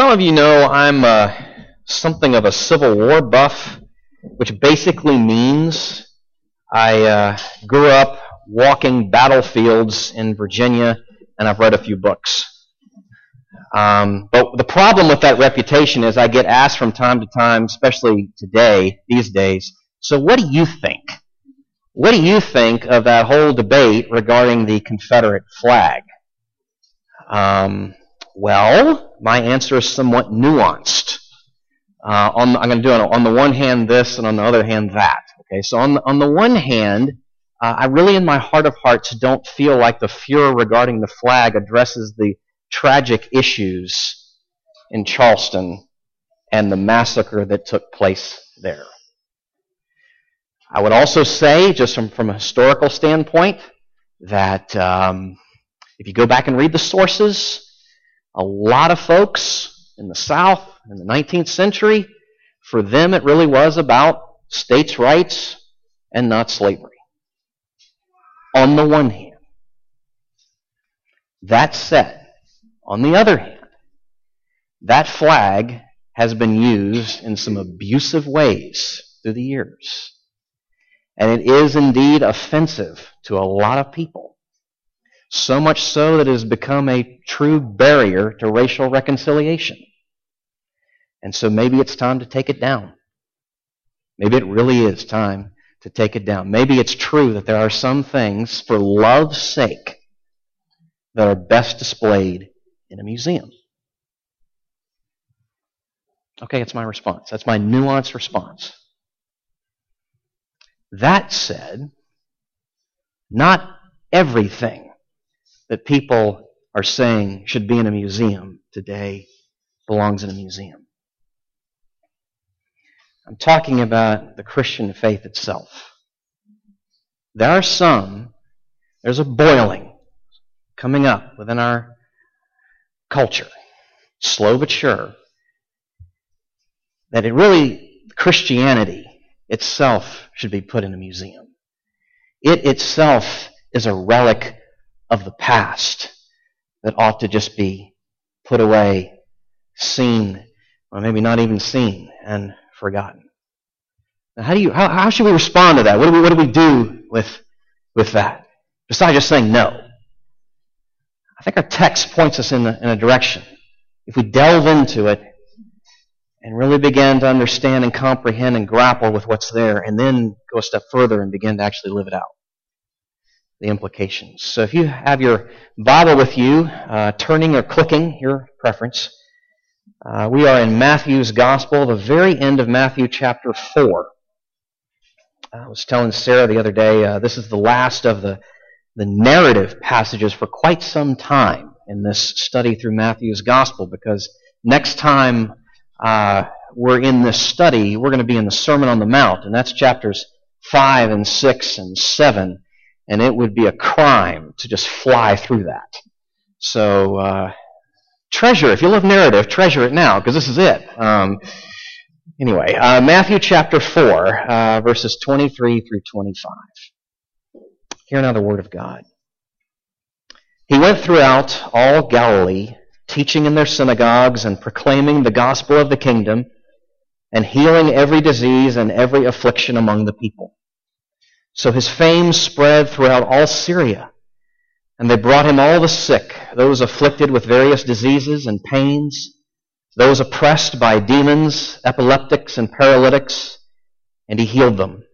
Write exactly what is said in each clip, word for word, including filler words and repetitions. Some of you know I'm uh, something of a Civil War buff, which basically means I uh, grew up walking battlefields in Virginia, and I've read a few books. Um, but the problem with that reputation is I get asked from time to time, especially today, these days, so what do you think? What do you think of that whole debate regarding the Confederate flag? Um, well, my answer is somewhat nuanced. Uh, on, I'm going to do on, on the one hand this, and on the other hand that. Okay, so on, on the one hand, uh, I really in my heart of hearts don't feel like the furor regarding the flag addresses the tragic issues in Charleston and the massacre that took place there. I would also say, just from, from a historical standpoint, that um, if you go back and read the sources, a lot of folks in the South in the nineteenth century, for them it really was about states' rights and not slavery. On the one hand. That said, on the other hand, that flag has been used in some abusive ways through the years. And it is indeed offensive to a lot of people. So much so that it has become a true barrier to racial reconciliation. And so maybe it's time to take it down. Maybe it really is time to take it down. Maybe it's true that there are some things, for love's sake, that are best displayed in a museum. Okay, that's my response. That's my nuanced response. That said, not everything that people are saying should be in a museum today belongs in a museum. I'm talking about the Christian faith itself. There are some, there's a boiling coming up within our culture, slow but sure, that it really, Christianity itself should be put in a museum. It itself is a relic of the past that ought to just be put away, seen, or maybe not even seen, and forgotten. Now, how do you? How, how should we respond to that? What do we? What do we do with with that? Besides just saying no, I think our text points us in a, in a direction. If we delve into it and really begin to understand and comprehend and grapple with what's there, and then go a step further and begin to actually live it out, the implications. So, if you have your Bible with you, uh, turning or clicking, your preference. Uh, we are in Matthew's Gospel, the very end of Matthew chapter four. I was telling Sarah the other day, uh, this is the last of the, the narrative passages for quite some time in this study through Matthew's Gospel, because next time uh, we're in this study, we're going to be in the Sermon on the Mount, and that's chapters five and six and seven, and it would be a crime to just fly through that. So, uh, treasure, if you love narrative, treasure it now, because this is it. Um, anyway, uh, Matthew chapter four, uh, verses twenty-three through twenty-five. Hear now the word of God. He went throughout all Galilee, teaching in their synagogues and proclaiming the gospel of the kingdom, and healing every disease and every affliction among the people. So his fame spread throughout all Syria. And they brought him all the sick, those afflicted with various diseases and pains, those oppressed by demons, epileptics, and paralytics, and he healed them.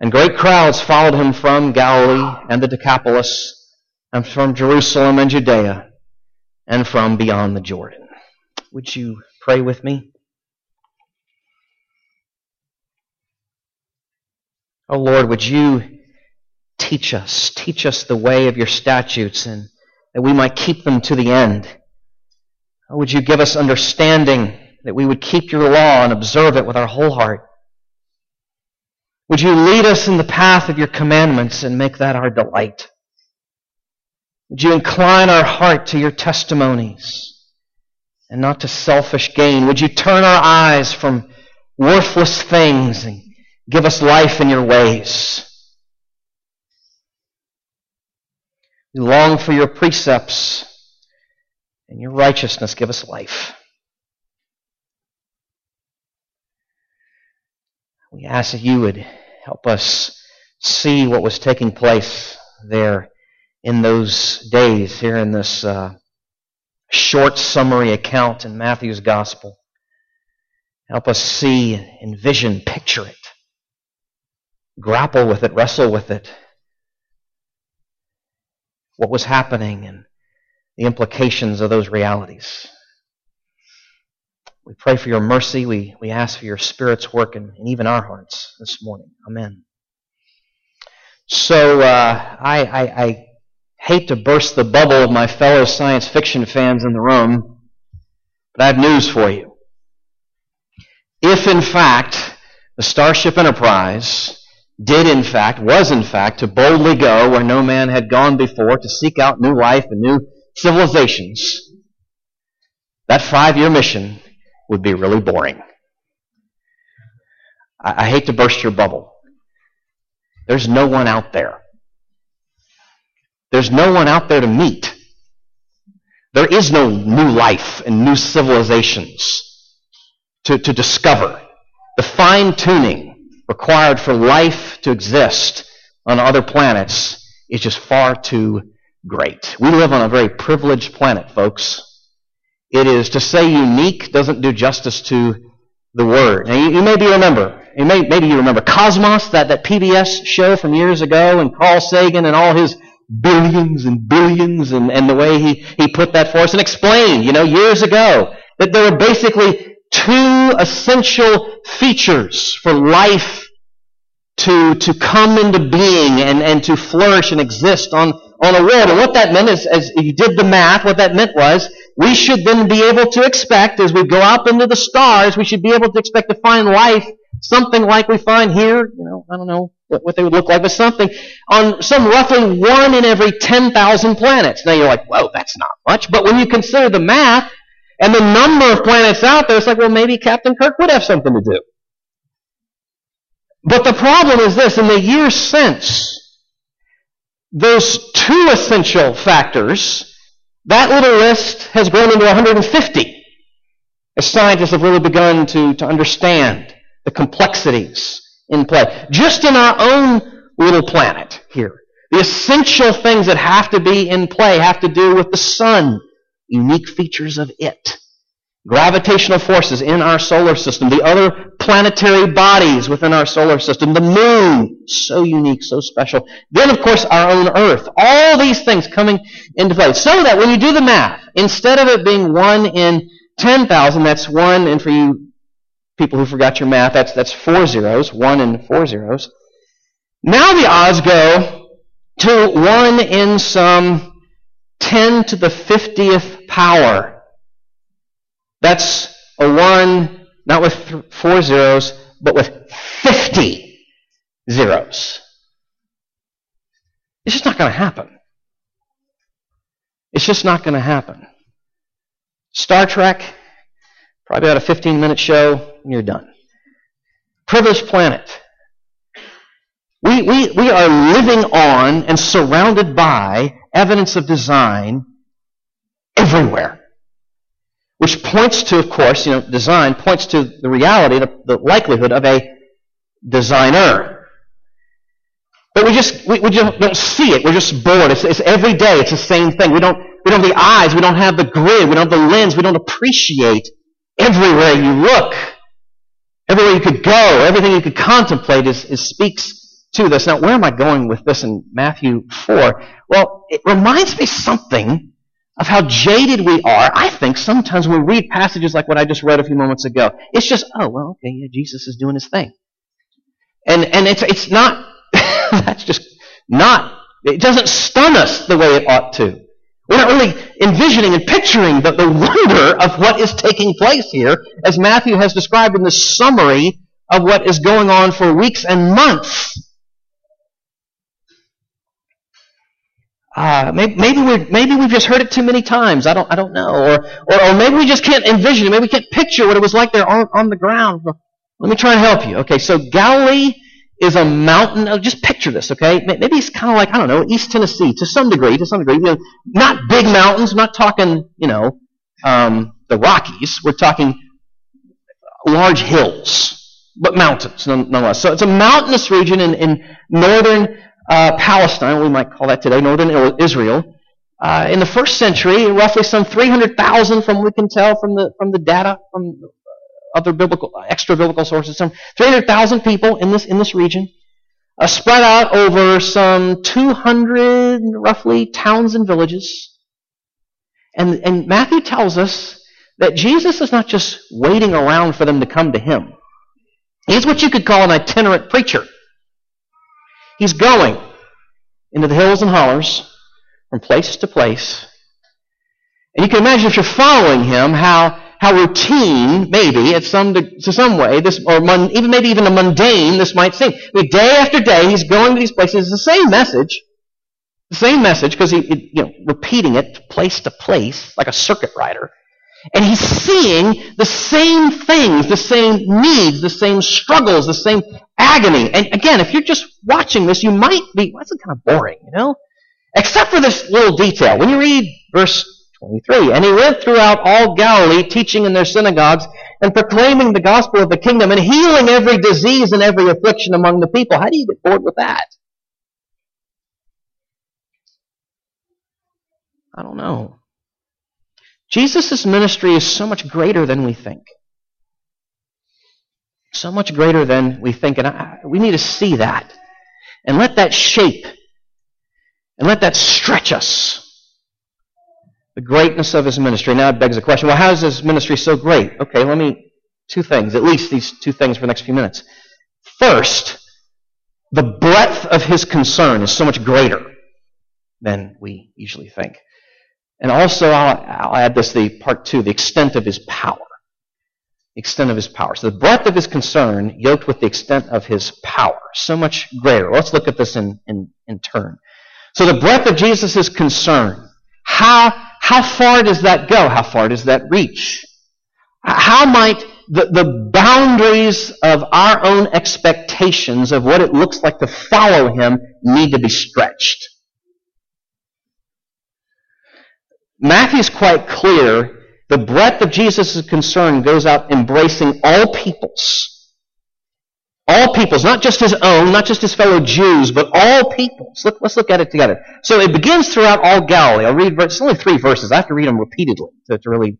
And great crowds followed him from Galilee and the Decapolis, and from Jerusalem and Judea, and from beyond the Jordan. Would you pray with me? Oh Lord, would you Teach us, teach us the way of your statutes, and that we might keep them to the end. Oh, would you give us understanding that we would keep your law and observe it with our whole heart? Would you lead us in the path of your commandments and make that our delight? Would you incline our heart to your testimonies and not to selfish gain? Would you turn our eyes from worthless things and give us life in your ways? We long for your precepts and your righteousness. Give us life. We ask that you would help us see what was taking place there in those days, here in this uh, short summary account in Matthew's Gospel. Help us see, envision, picture it, grapple with it, wrestle with it, what was happening and the implications of those realities. We pray for your mercy. We, we ask for your Spirit's work and, and even our hearts this morning. Amen. So uh, I, I, I hate to burst the bubble of my fellow science fiction fans in the room, but I have news for you. If, in fact, the Starship Enterprise did, in fact, was, in fact, to boldly go where no man had gone before, to seek out new life and new civilizations, that five-year mission would be really boring. I, I hate to burst your bubble. There's no one out there. There's no one out there to meet. There is no new life and new civilizations to, to discover. The fine-tuning required for life to exist on other planets is just far too great. We live on a very privileged planet, folks. It is, to say unique doesn't do justice to the word. Now, you, you maybe remember, you may, maybe you remember Cosmos, that, that P B S show from years ago, and Carl Sagan and all his billions and billions, and, and the way he, he put that for us and explained, you know, years ago, that there were basically two essential features for life to, to come into being and, and to flourish and exist on, on a world. And what that meant is, as you did the math, what that meant was, we should then be able to expect, as we go up into the stars, we should be able to expect to find life, something like we find here, you know, I don't know what, what they would look like, but something, on some roughly one in every ten thousand planets. Now you're like, whoa, that's not much. But when you consider the math and the number of planets out there, it's like, well, maybe Captain Kirk would have something to do. But the problem is this, in the years since, those two essential factors, that little list has grown into one hundred fifty as scientists have really begun to, to understand the complexities in play. Just in our own little planet here, the essential things that have to be in play have to do with the sun, unique features of it, gravitational forces in our solar system, the other planetary bodies within our solar system, the moon, so unique, so special. Then, of course, our own Earth. All these things coming into play. So that when you do the math, instead of it being one in ten thousand, that's one, and for you people who forgot your math, that's, that's four zeros, one in four zeros. Now the odds go to one in some ten to the fiftieth power. That's a one, not with th- four zeros, but with fifty zeros. It's just not going to happen. It's just not going to happen. Star Trek, probably about a fifteen-minute show, and you're done. Privileged planet. We, we, we are living on and surrounded by evidence of design everywhere. Which points to, of course, you know, design points to the reality, the, the likelihood of a designer. But we just we, we just don't see it. We're just bored. It's, it's every day. It's the same thing. We don't we don't have the eyes. We don't have the grid. We don't have the lens. We don't appreciate everywhere you look, everywhere you could go, everything you could contemplate is, is speaks to this. Now, where am I going with this in Matthew four? Well, it reminds me something of how jaded we are, I think, sometimes when we read passages like what I just read a few moments ago. It's just, oh, well, okay, yeah, Jesus is doing his thing. And and it's it's not, that's just not, it doesn't stun us the way it ought to. We're not really envisioning and picturing the, the wonder of what is taking place here, as Matthew has described in the summary of what is going on for weeks and months. Uh, maybe, maybe we maybe we've just heard it too many times. I don't I don't know, or or, or maybe we just can't envision it. Maybe we can't picture what it was like there on, on the ground. Let me try and help you. Okay, so Galilee is a mountain. Oh, just picture this. Okay, maybe it's kind of like I don't know, East Tennessee to some degree. To some degree, you know, not big mountains. I'm not talking you know um, the Rockies. We're talking large hills, but mountains nonetheless. So it's a mountainous region in, in northern uh, Palestine, we might call that today, northern Israel. Uh, in the first century, roughly some three hundred thousand, from we can tell from the from the data from other biblical, extra biblical sources, some three hundred thousand people in this in this region, uh, spread out over some two hundred roughly towns and villages. And and Matthew tells us that Jesus is not just waiting around for them to come to him. He's what you could call an itinerant preacher. He's going into the hills and hollers, from place to place. And you can imagine, if you're following him, how how routine, maybe, at some to some way, this or mon, even maybe even a mundane, this might seem. I mean, day after day, he's going to these places. It's the same message, the same message, because he, he, you know, repeating it place to place like a circuit rider, and he's seeing the same things, the same needs, the same struggles, the same agony. And again, if you're just watching this, you might be, well, that's kind of boring, you know. Except for this little detail. When you read verse twenty-three, and he went throughout all Galilee, teaching in their synagogues and proclaiming the gospel of the kingdom and healing every disease and every affliction among the people. How do you get bored with that? I don't know. Jesus' ministry is so much greater than we think. So much greater than we think. And I, we need to see that. And let that shape and let that stretch us, the greatness of his ministry. Now it begs the question, well, how is his ministry so great? Okay, let me, two things, at least these two things for the next few minutes. First, the breadth of his concern is so much greater than we usually think. And also, I'll, I'll add this, the part two, the extent of his power. The extent of his power. So the breadth of his concern yoked with the extent of his power. So much greater. Let's look at this in, in, in turn. So the breadth of Jesus' concern, how, how far does that go? How far does that reach? How might the, the boundaries of our own expectations of what it looks like to follow him need to be stretched? Matthew's quite clear. The breadth of Jesus' concern goes out embracing all peoples. All peoples, not just his own, not just his fellow Jews, but all peoples. Look, let's look at it together. So it begins throughout all Galilee. I'll read, it's only three verses. I have to read them repeatedly to, to really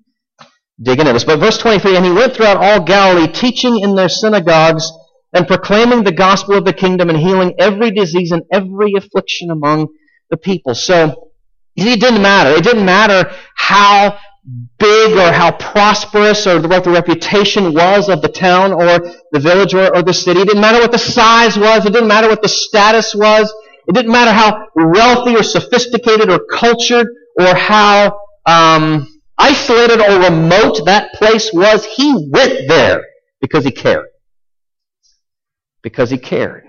dig into this. But verse twenty-three, and he went throughout all Galilee, teaching in their synagogues and proclaiming the gospel of the kingdom and healing every disease and every affliction among the people. So it didn't matter. It didn't matter how big or how prosperous or what the reputation was of the town or the village or, or the city. It didn't matter what the size was. It didn't matter what the status was. It didn't matter how wealthy or sophisticated or cultured or how um, isolated or remote that place was. He went there because he cared. Because he cared.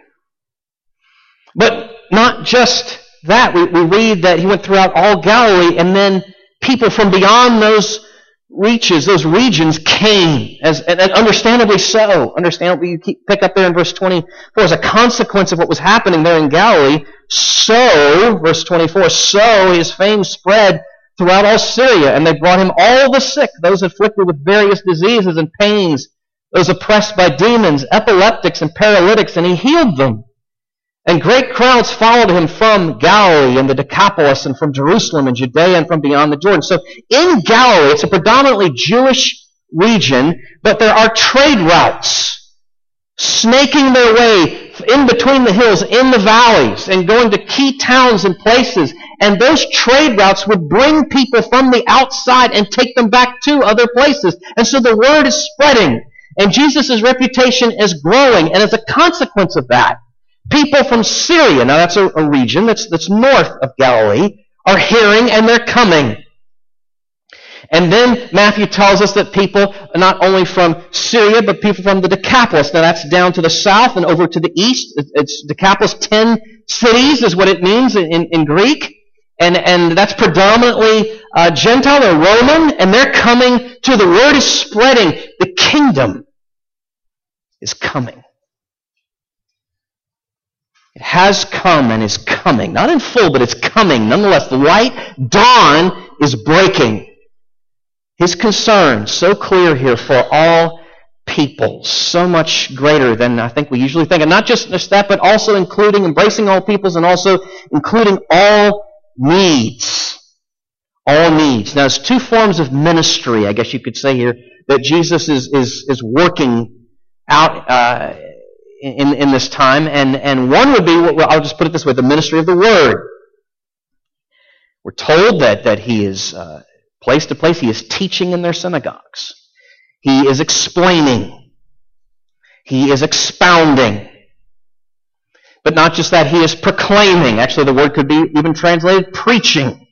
But not just that. We, we read that he went throughout all Galilee, and then people from beyond those reaches, those regions, came, as, and understandably so. Understandably, you keep, pick up there in verse twenty-four, as a consequence of what was happening there in Galilee, so, verse twenty-four, so his fame spread throughout all Syria, and they brought him all the sick, those afflicted with various diseases and pains, those oppressed by demons, epileptics and paralytics, and he healed them. And great crowds followed him from Galilee and the Decapolis and from Jerusalem and Judea and from beyond the Jordan. So in Galilee, it's a predominantly Jewish region, but there are trade routes snaking their way in between the hills, in the valleys, and going to key towns and places. And those trade routes would bring people from the outside and take them back to other places. And so the word is spreading, and Jesus' reputation is growing. And as a consequence of that, people from Syria, now that's a, a region that's, that's north of Galilee, are hearing and they're coming. And then Matthew tells us that people not only from Syria, but people from the Decapolis. Now that's down to the south and over to the east. It's, it's Decapolis, ten cities is what it means in, in, in Greek. And, and that's predominantly uh, Gentile or Roman. And they're coming to the word is spreading. The kingdom is coming. It has come and is coming. Not in full, but it's coming. Nonetheless, the light dawn is breaking. His concern, so clear here for all people, so much greater than I think we usually think. And not just that, but also including, embracing all peoples, and also including all needs. All needs. Now, there's two forms of ministry, I guess you could say here, that Jesus is is, is working out uh, in, in this time. And, and one would be, well, I'll just put it this way, the ministry of the Word. We're told that, that he is uh, place to place, he is teaching in their synagogues. He is explaining. He is expounding. But not just that, he is proclaiming. Actually, the word could be even translated preaching.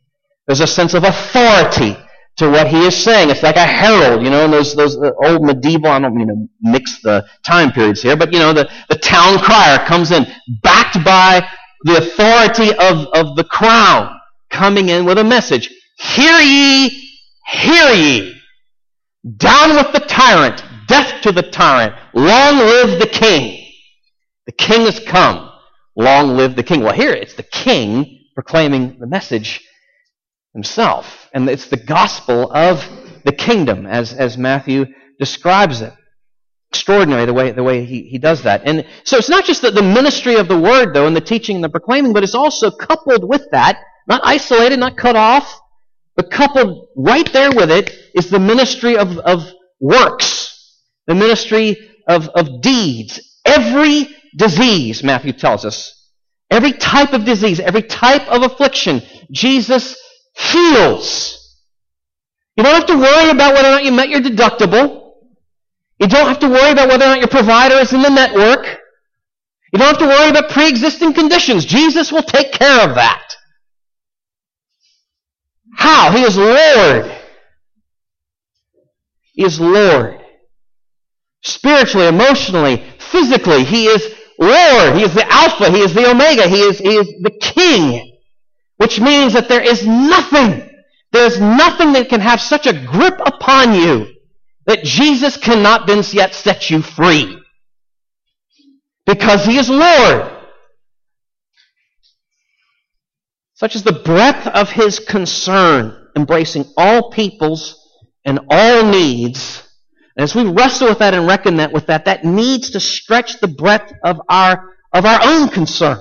There's a sense of authority to what he is saying. It's like a herald, you know, and those, those old medieval, I don't mean to mix the time periods here, but, you know, the, the town crier comes in, backed by the authority of, of the crown, coming in with a message. Hear ye, hear ye. Down with the tyrant, death to the tyrant, long live the king. The king has come, long live the king. Well, here it's the king proclaiming the message himself. And it's the gospel of the kingdom, as, as Matthew describes it. Extraordinary the way, the way he, he does that. And so it's not just the, the ministry of the word, though, and the teaching and the proclaiming, but it's also coupled with that, not isolated, not cut off, but coupled right there with it is the ministry of, of works, the ministry of, of deeds. Every disease, Matthew tells us, every type of disease, every type of affliction, Jesus heals. You don't have to worry about whether or not you met your deductible. You don't have to worry about whether or not your provider is in the network. You don't have to worry about pre-existing conditions. Jesus will take care of that. How? He is Lord. He is Lord. Spiritually, emotionally, physically, He is Lord. He is the Alpha. He is the Omega. He is, he is the King. Which means that there is nothing, there is nothing that can have such a grip upon you that Jesus cannot then yet set you free. Because He is Lord. Such is the breadth of his concern, embracing all peoples and all needs. And as we wrestle with that and reckon that with that, that needs to stretch the breadth of our of our own concern.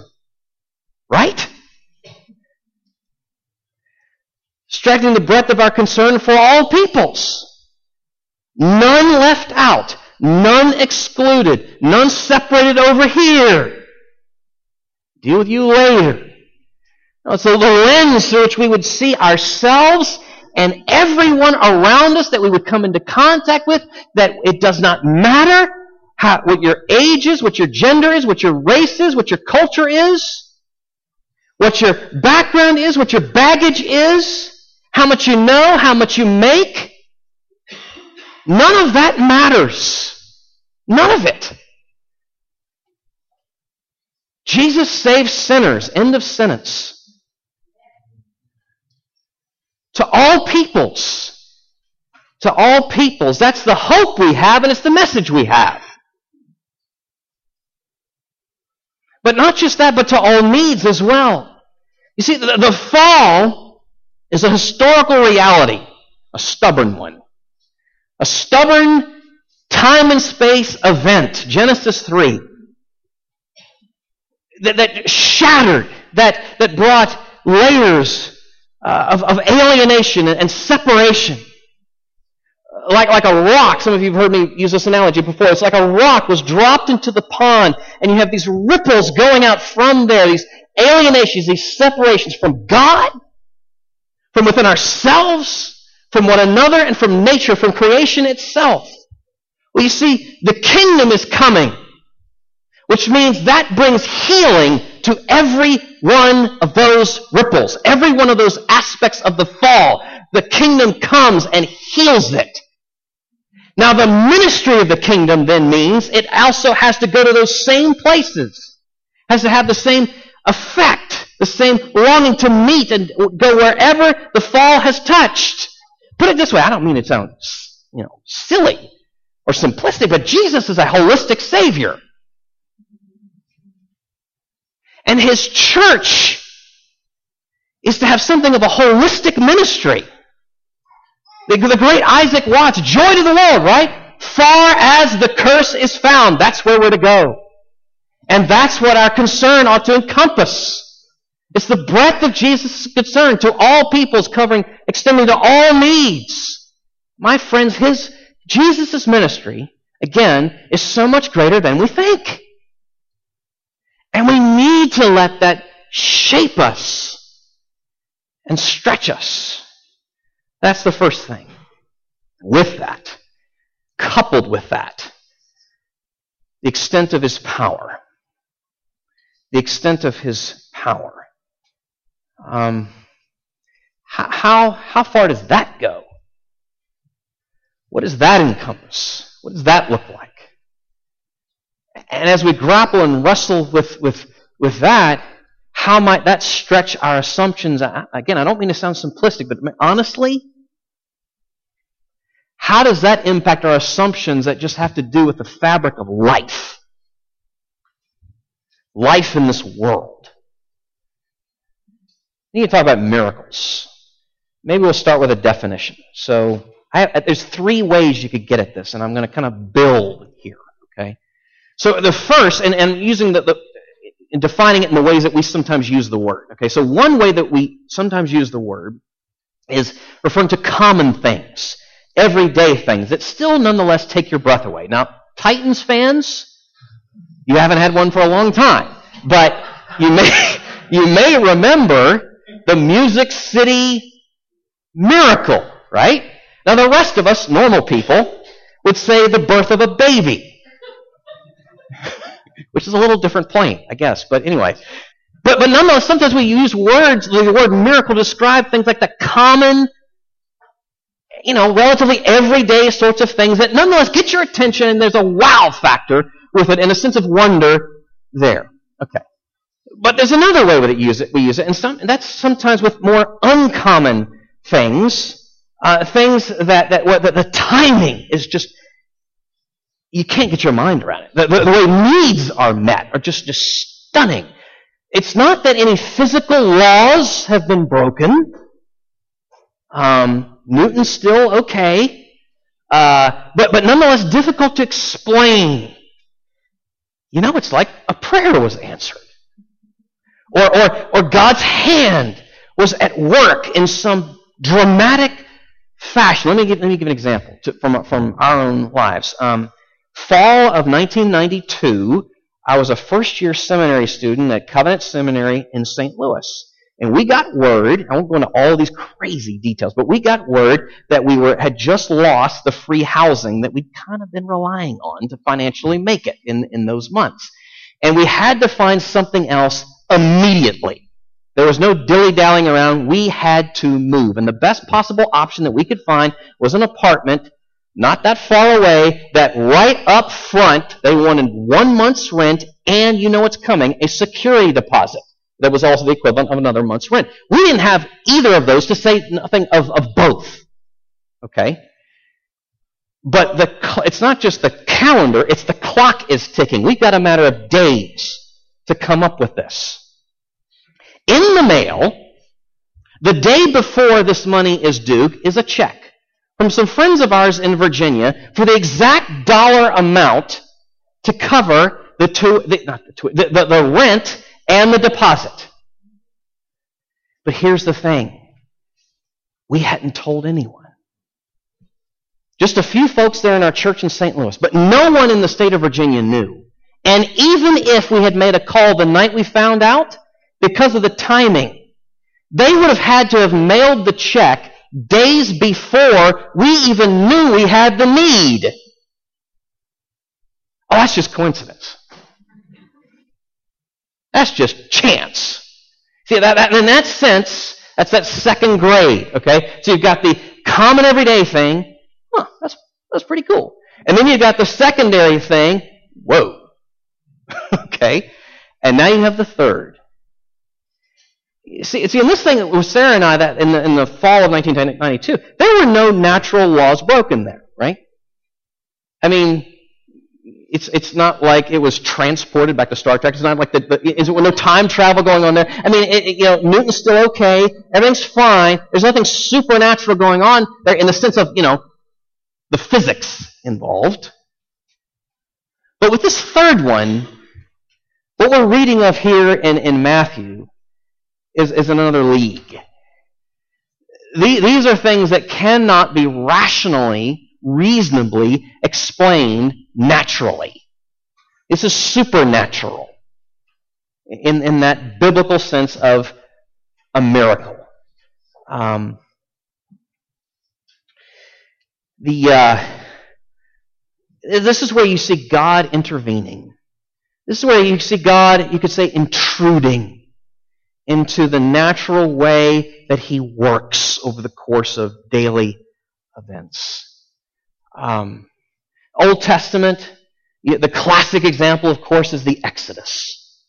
Right? Stretching the breadth of our concern for all peoples. None left out, none excluded, none separated over here. Deal with you later. So the lens through which we would see ourselves and everyone around us that we would come into contact with, that it does not matter how, what your age is, what your gender is, what your race is, what your culture is, what your background is, what your baggage is, how much you know, how much you make. None of that matters. None of it. Jesus saves sinners. End of sentence. To all peoples. To all peoples. That's the hope we have, and it's the message we have. But not just that, but to all needs as well. You see, the, the fall is a historical reality, a stubborn one. A stubborn time and space event, Genesis three, that, that shattered, that, that brought layers Uh, of, of alienation and separation. Like, like a rock, some of you have heard me use this analogy before, it's like a rock was dropped into the pond, and you have these ripples going out from there, these alienations, these separations from God, from within ourselves, from one another, and from nature, from creation itself. Well, you see, the kingdom is coming, which means that brings healing to every one of those ripples, every one of those aspects of the fall. The kingdom comes and heals it. Now, the ministry of the kingdom then means it also has to go to those same places, has to have the same effect, the same longing to meet and go wherever the fall has touched. Put it this way, I don't mean it sounds, you know, silly or simplistic, but Jesus is a holistic Savior. And his church is to have something of a holistic ministry. The, the great Isaac Watts, joy to the world, right? far as the curse is found, that's where we're to go. And that's what our concern ought to encompass. It's the breadth of Jesus' concern to all peoples, covering, extending to all needs. My friends, his Jesus' ministry, again, is so much greater than we think. And we need to let that shape us and stretch us. That's the first thing. With that, coupled with that, the extent of his power. The extent of his power. Um, how, how far does that go? What does that encompass? What does that look like? And as we grapple and wrestle with, with, with that, how might that stretch our assumptions? I, again, I don't mean to sound simplistic, but honestly, how does that impact our assumptions that just have to do with the fabric of life? Life in this world. We need to talk about miracles. Maybe we'll start with a definition. So I, there's three ways you could get at this, and I'm going to kind of build here. Okay. So the first, and, and using the, the and defining it in the ways that we sometimes use the word. Okay, so one way that we sometimes use the word is referring to common things, everyday things that still nonetheless take your breath away. Now, Titans fans, you haven't had one for a long time, but you may you may remember the Music City miracle, right? Now, the rest of us, normal people, would say the birth of a baby, which is a little different plane, I guess. But anyway, but, but nonetheless, sometimes we use words, the word miracle, to describe things like the common, you know, relatively everyday sorts of things that nonetheless get your attention, and there's a wow factor with it and a sense of wonder there. Okay. But there's another way we use it, we use it, and, some, and that's sometimes with more uncommon things, uh, things that, that, that the timing is just, you can't get your mind around it. The, the, the way needs are met are just, just stunning. It's not that any physical laws have been broken. Um, Newton's still okay. Uh, but, but nonetheless, difficult to explain. You know, it's like a prayer was answered. Or, or, or God's hand was at work in some dramatic fashion. Let me give, let me give an example to, from, from our own lives. Um, Fall of nineteen ninety-two, I was a first-year seminary student at Covenant Seminary in Saint Louis. And we got word, I won't go into all these crazy details, but we got word that we were had just lost the free housing that we'd kind of been relying on to financially make it in, in those months. And we had to find something else immediately. There was no dilly-dallying around. We had to move. And the best possible option that we could find was an apartment not that far away, that right up front, they wanted one month's rent, and you know what's coming, a security deposit that was also the equivalent of another month's rent. We didn't have either of those, to say nothing of, of both. Okay? But the, it's not just the calendar, it's the clock is ticking. We've got a matter of days to come up with this. In the mail, the day before this money is due, is a check from some friends of ours in Virginia for the exact dollar amount to cover the two, the, not the, two, the, the, the rent and the deposit. But here's the thing. We hadn't told anyone. Just a few folks there in our church in Saint Louis, but no one in the state of Virginia knew. And even if we had made a call the night we found out, because of the timing, they would have had to have mailed the check days before we even knew we had the need. Oh, that's just coincidence. That's just chance. See, that, that in that sense, that's that second grade, okay? So you've got the common everyday thing. Huh, that's, that's pretty cool. And then you've got the secondary thing. Whoa. Okay? And now you have the third. See, see, in this thing with Sarah and I, that in the, in the fall of nineteen ninety-two, there were no natural laws broken there, right? I mean, it's it's not like it was transported back to Star Trek. It's not like that. Is there no time travel going on there? I mean, it, it, you know, Newton's still okay. Everything's fine. There's nothing supernatural going on there in the sense of, you know, the physics involved. But with this third one, what we're reading of here in, in Matthew is, is another league. The, these are things that cannot be rationally, reasonably explained naturally. This is supernatural in, in that biblical sense of a miracle. Um, the uh, this is where you see God intervening. This is where you see God, you could say, intruding into the natural way that He works over the course of daily events. Um, Old Testament, the classic example, of course, is the Exodus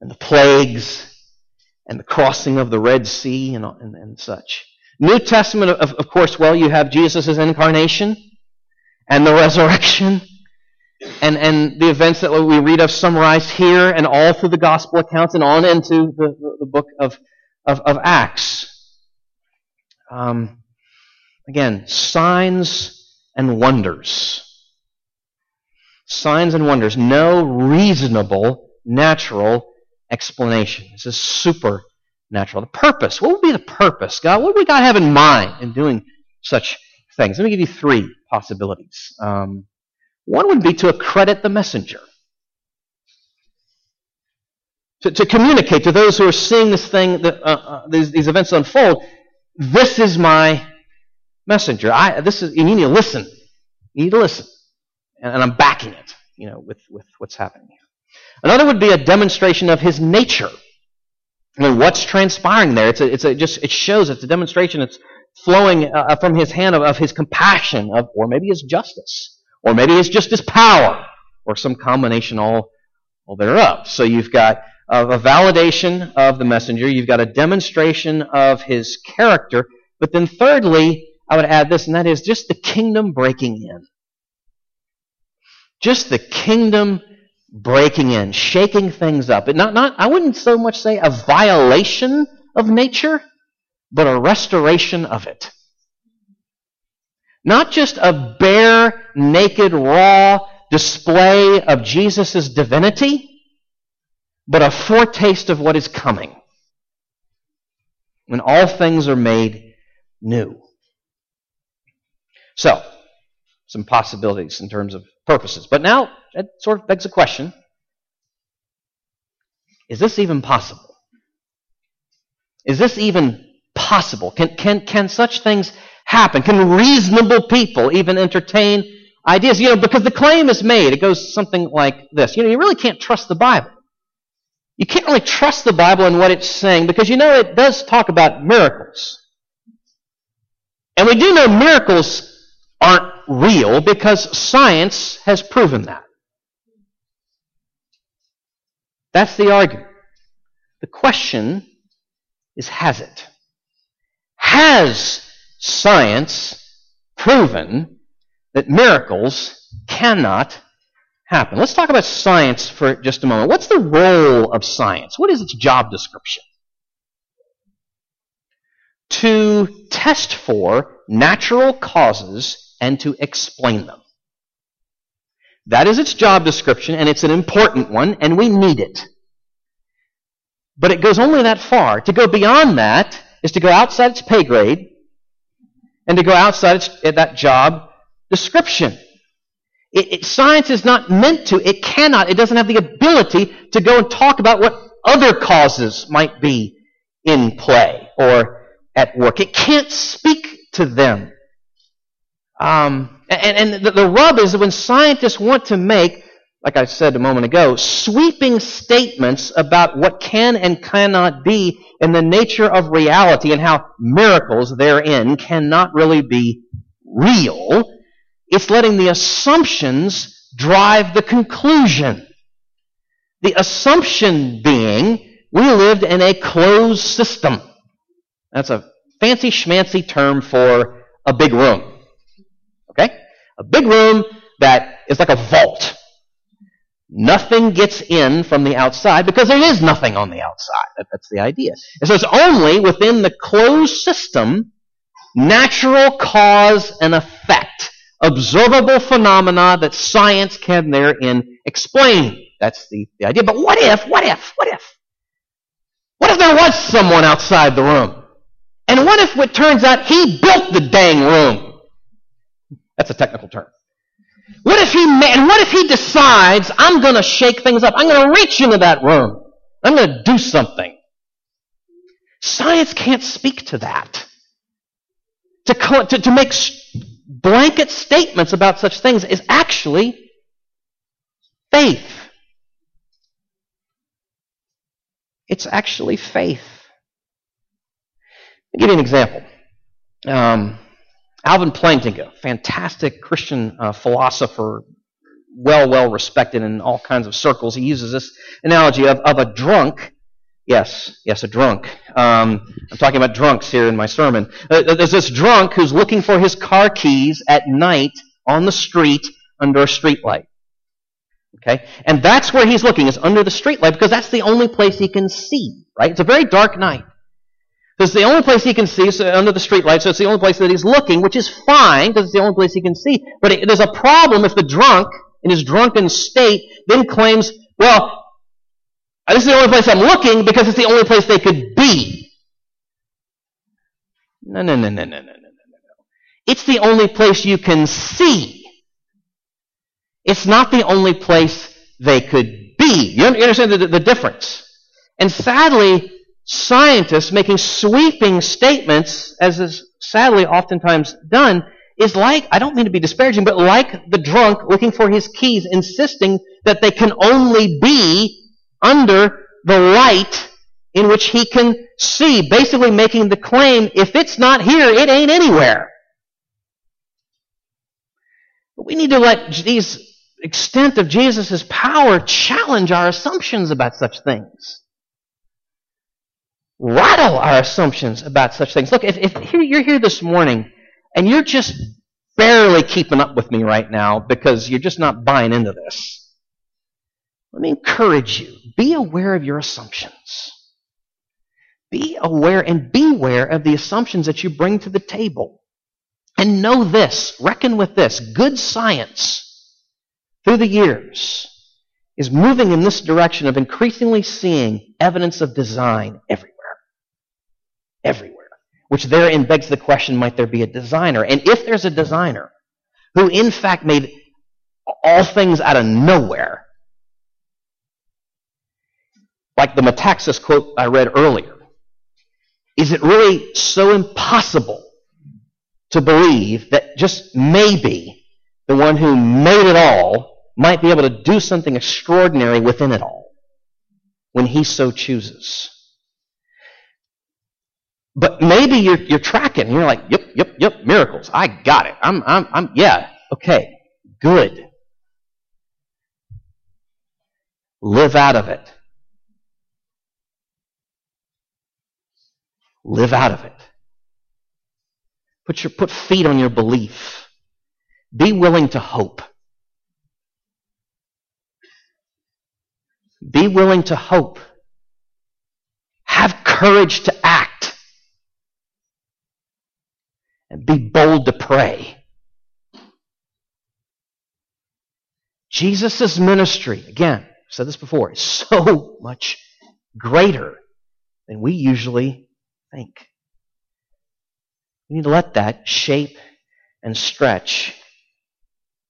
and the plagues and the crossing of the Red Sea and, and, and such. New Testament, of, of course, well, you have Jesus' incarnation and the resurrection and, and the events that we read of summarized here and all through the Gospel accounts and on into the, the, the book of, of, of Acts. Um, again, signs and wonders. Signs and wonders. No reasonable, natural explanation. This is supernatural. The purpose. What would be the purpose, God? What would God have in mind in doing such things? Let me give you three possibilities. Um, one would be to accredit the messenger. To, to communicate to those who are seeing this thing, that, uh, uh, these, these events unfold, this is my messenger. I, this is, you need to listen. You need to listen. And I'm backing it, you know, with, with what's happening here. Another would be a demonstration of His nature. I mean, what's transpiring there? It's a, it's a just it shows it's a demonstration. It's flowing uh, from His hand of, of His compassion, of or maybe His justice, or maybe it's just His power, or some combination all, all thereof. So you've got uh, a validation of the messenger. You've got a demonstration of His character. But then thirdly, I would add this, and that is just the kingdom breaking in. Just the kingdom breaking in, shaking things up. It not, not, I wouldn't so much say a violation of nature, but a restoration of it. Not just a bare, naked, raw display of Jesus' divinity, but a foretaste of what is coming. When all things are made new. So, some possibilities in terms of purposes. But now, that sort of begs a question. Is this even possible? Is this even possible? Can, can, can such things happen? Can reasonable people even entertain ideas? You know, because the claim is made. It goes something like this. You know, you really can't trust the Bible. You can't really trust the Bible and what it's saying because, you know, it does talk about miracles. And we do know miracles aren't real because science has proven that. That's the argument. The question is, has it? Has science proven that miracles cannot happen? Let's talk about science for just a moment. What's the role of science? What is its job description? To test for natural causes and to explain them. That is its job description, and it's an important one, and we need it. But it goes only that far. To go beyond that is to go outside its pay grade and to go outside its, that job description. It, it, science is not meant to. It cannot. It doesn't have the ability to go and talk about what other causes might be in play or at work. It can't speak to them. Um, and and the, the rub is that when scientists want to make, like I said a moment ago, sweeping statements about what can and cannot be in the nature of reality and how miracles therein cannot really be real, it's letting the assumptions drive the conclusion. The assumption being, we lived in a closed system. That's a fancy schmancy term for a big room. A big room that is like a vault. Nothing gets in from the outside because there is nothing on the outside. That's the idea. And so it's only within the closed system, natural cause and effect observable phenomena that science can therein explain. That's the, the idea. But what if, what if, what if? What if there was someone outside the room? And what if it turns out he built the dang room? That's a technical term. What if he and what if he decides, I'm going to shake things up. I'm going to reach into that room. I'm going to do something. Science can't speak to that. To, co- to, to make blanket statements about such things is actually faith. It's actually faith. I'll give you an example. Um, Alvin Plantinga, fantastic Christian uh, philosopher, well, well respected in all kinds of circles. He uses this analogy of, of a drunk. Yes, yes, a drunk. Um, I'm talking about drunks here in my sermon. Uh, there's this drunk who's looking for his car keys at night on the street under a streetlight. Okay? And that's where he's looking, is under the streetlight, because that's the only place he can see, right? It's a very dark night. So it's the only place he can see, so under the streetlight, so it's the only place that he's looking, which is fine, because it's the only place he can see. But it, there's a problem if the drunk, in his drunken state, then claims, well, this is the only place I'm looking because it's the only place they could be. No, no, no, no, no, no, no, no, no. It's the only place you can see. It's not the only place they could be. You understand the, the difference? And sadly, scientists making sweeping statements, as is sadly oftentimes done, is like, I don't mean to be disparaging, but like the drunk looking for his keys, insisting that they can only be under the light in which he can see, basically making the claim, if it's not here, it ain't anywhere. But we need to let these extent of Jesus' power challenge our assumptions about such things. Rattle our assumptions about such things. Look, if, if you're here this morning and you're just barely keeping up with me right now because you're just not buying into this, let me encourage you. Be aware of your assumptions. Be aware and beware of the assumptions that you bring to the table. And know this, reckon with this, good science through the years is moving in this direction of increasingly seeing evidence of design everywhere. Everywhere. Which therein begs the question, might there be a designer? And if there's a designer who in fact made all things out of nowhere, like the Metaxas quote I read earlier, is it really so impossible to believe that just maybe the one who made it all might be able to do something extraordinary within it all when he so chooses? But maybe you're you're tracking. You're like, yep, yep, yep, miracles. I got it. I'm, I'm, I'm. Yeah, okay, good. Live out of it. Live out of it. Put your put feet on your belief. Be willing to hope. Be willing to hope. Have courage to act. And be bold to pray. Jesus' ministry, again, I've said this before, is so much greater than we usually think. We need to let that shape and stretch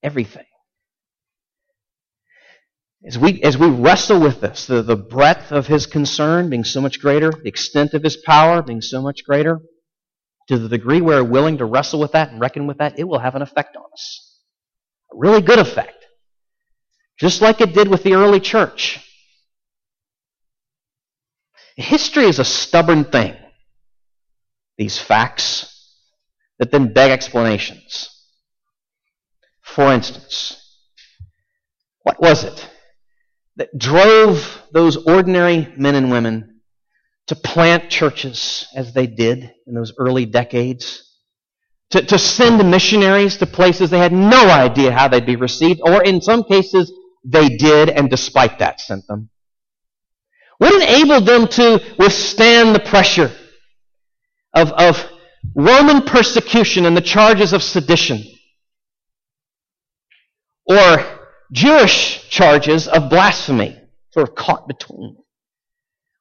everything. As we as we wrestle with this, the, the breadth of his concern being so much greater, the extent of his power being so much greater, to the degree we're willing to wrestle with that and reckon with that, it will have an effect on us. A really good effect. Just like it did with the early church. History is a stubborn thing. These facts that then beg explanations. For instance, what was it that drove those ordinary men and women to plant churches as they did in those early decades? To, to send missionaries to places they had no idea how they'd be received, or in some cases, they did, and despite that, sent them. What enabled them to withstand the pressure of, of Roman persecution and the charges of sedition, or Jewish charges of blasphemy, sort of caught between.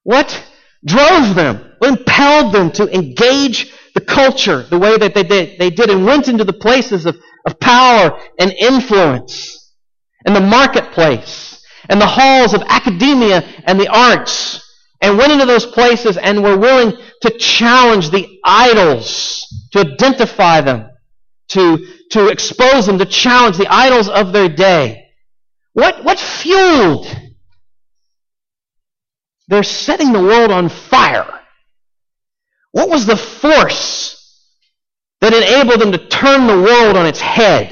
What drove them, what impelled them to engage the culture the way that they did, they did and went into the places of, of power and influence and the marketplace and the halls of academia and the arts and went into those places and were willing to challenge the idols, to identify them, to, to expose them, to challenge the idols of their day. What, what fueled? They're setting the world on fire. What was the force that enabled them to turn the world on its head?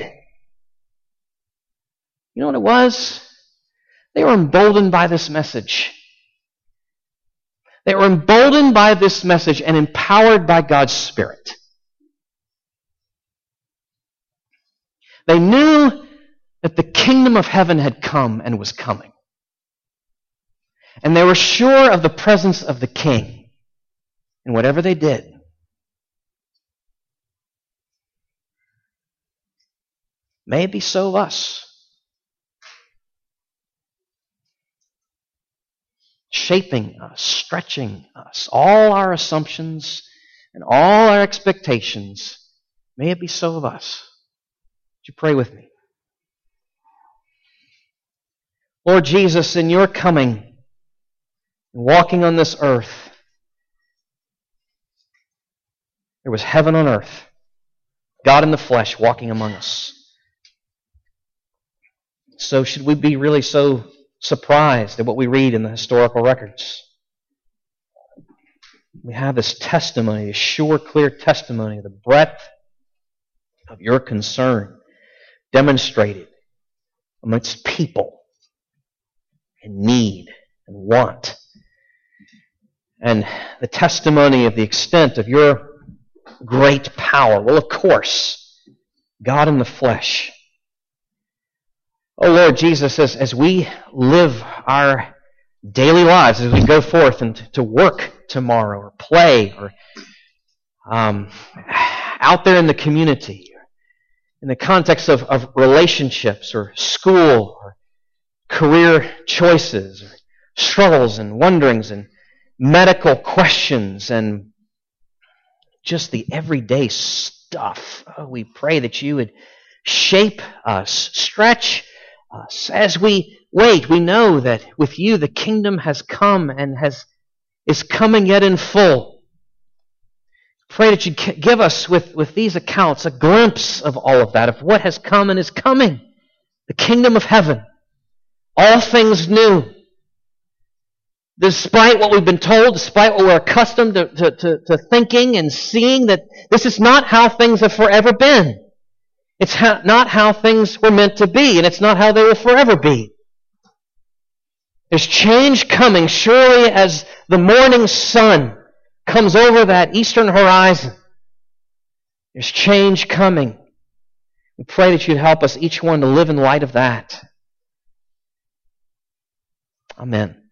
You know what it was? They were emboldened by this message. They were emboldened by this message and empowered by God's Spirit. They knew that the kingdom of heaven had come and was coming. And they were sure of the presence of the King in whatever they did. Maybe so of us. Shaping us, stretching us, all our assumptions and all our expectations, may it be so of us. Would you pray with me? Lord Jesus, in your coming, walking on this earth, there was heaven on earth, God in the flesh walking among us. So should we be really so surprised at what we read in the historical records? We have this testimony, a sure, clear testimony of the breadth of your concern demonstrated amongst people in need and want. And the testimony of the extent of your great power. Well, of course, God in the flesh. Oh, Lord Jesus, as, as we live our daily lives, as we go forth and to work tomorrow or play or um, out there in the community, in the context of, of relationships or school or career choices, or struggles and wonderings and medical questions and just the everyday stuff. Oh, we pray that you would shape us, stretch us. As we wait, we know that with you the kingdom has come and has is coming yet in full. Pray that you give us with, with these accounts a glimpse of all of that, of what has come and is coming. The kingdom of heaven. All things new. Despite what we've been told, despite what we're accustomed to, to, to, to thinking and seeing, that this is not how things have forever been. It's how, not how things were meant to be, and it's not how they will forever be. There's change coming, surely as the morning sun comes over that eastern horizon. There's change coming. We pray that you'd help us, each one, to live in light of that. Amen.